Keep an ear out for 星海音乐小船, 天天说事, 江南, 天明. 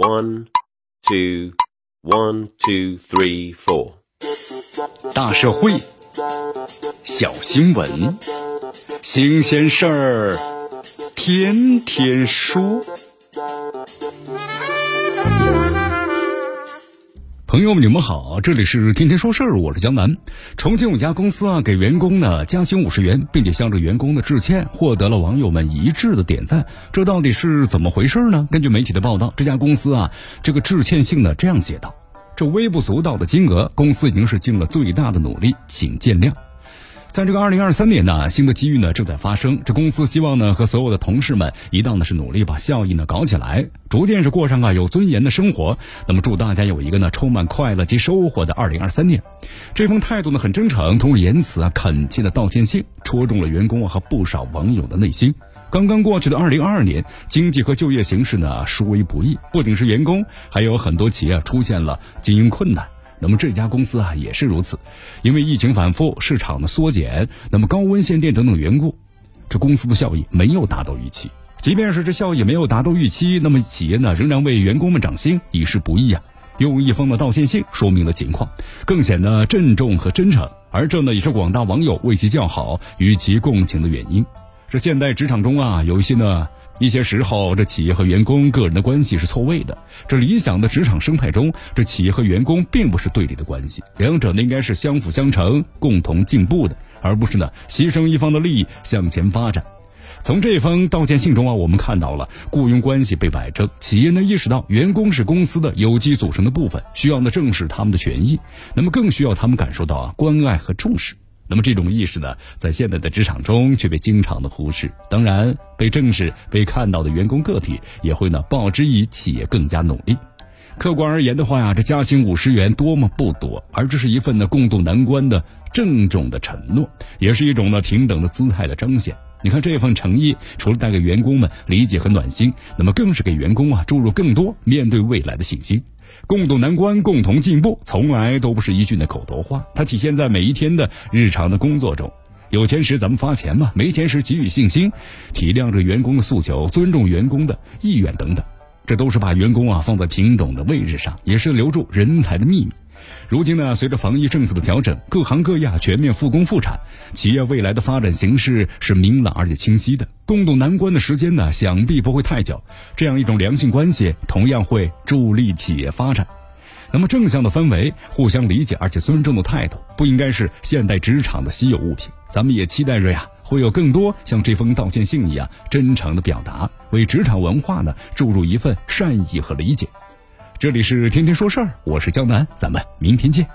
1, 2, 1, 2, 3, 4。大社会，小新闻，新鲜事儿，天天说。朋友们，你们好，这里是天天说事儿，我是江南。重庆有家公司啊，给员工呢加薪50元，并且向着员工的致歉，获得了网友们一致的点赞。这到底是怎么回事呢？根据媒体的报道，这家公司啊，这个致歉信呢这样写道：这微不足道的金额，公司已经是尽了最大的努力，请见谅。在这个2023年呢，新的机遇呢正在发生。这公司希望呢和所有的同事们一道呢是努力把效益呢搞起来，逐渐是过上啊有尊严的生活。那么祝大家有一个呢充满快乐及收获的2023年。这封态度呢很真诚，同时言辞啊恳切的道歉信，戳中了员工啊和不少网友的内心。刚刚过去的2022年，经济和就业形势呢殊为不易，不仅是员工，还有很多企业出现了经营困难。那么这家公司啊也是如此，因为疫情反复，市场的缩减，那么高温限电等等缘故，这公司的效益没有达到预期。即便是这效益没有达到预期，那么企业呢仍然为员工们涨薪，已是不易啊。用一封的道歉信说明了情况，更显得郑重和真诚，而这呢也是广大网友为其叫好、与其共情的原因。这现代职场中啊，有一些时候，这企业和员工个人的关系是错位的。这理想的职场生态中，这企业和员工并不是对立的关系，两者呢应该是相辅相成，共同进步的，而不是呢牺牲一方的利益向前发展。从这封道歉信中啊，我们看到了雇佣关系被摆正，企业呢意识到员工是公司的有机组成的部分，需要呢正视他们的权益，那么更需要他们感受到啊关爱和重视。那么这种意识呢，在现在的职场中却被经常的忽视。当然，被正视、被看到的员工个体也会呢报之以企业更加努力。客观而言的话呀，这加薪50元多么不多，而这是一份呢共度难关的郑重的承诺，也是一种呢平等的姿态的彰显。你看这份诚意，除了带给员工们理解和暖心，那么更是给员工啊注入更多面对未来的信心。共度难关，共同进步，从来都不是一句的口头话，它体现在每一天的日常的工作中。有钱时咱们发钱嘛，没钱时给予信心，体谅着员工的诉求，尊重员工的意愿等等，这都是把员工啊放在平等的位置上，也是留住人才的秘密。如今呢，随着防疫政策的调整，各行各业全面复工复产，企业未来的发展形势是明朗而且清晰的。共度难关的时间呢，想必不会太久。这样一种良性关系，同样会助力企业发展。那么正向的氛围，互相理解而且尊重的态度，不应该是现代职场的稀有物品。咱们也期待着呀，会有更多像这封道歉信一样真诚的表达，为职场文化呢注入一份善意和理解。这里是天天说事儿，我是江南，咱们明天见。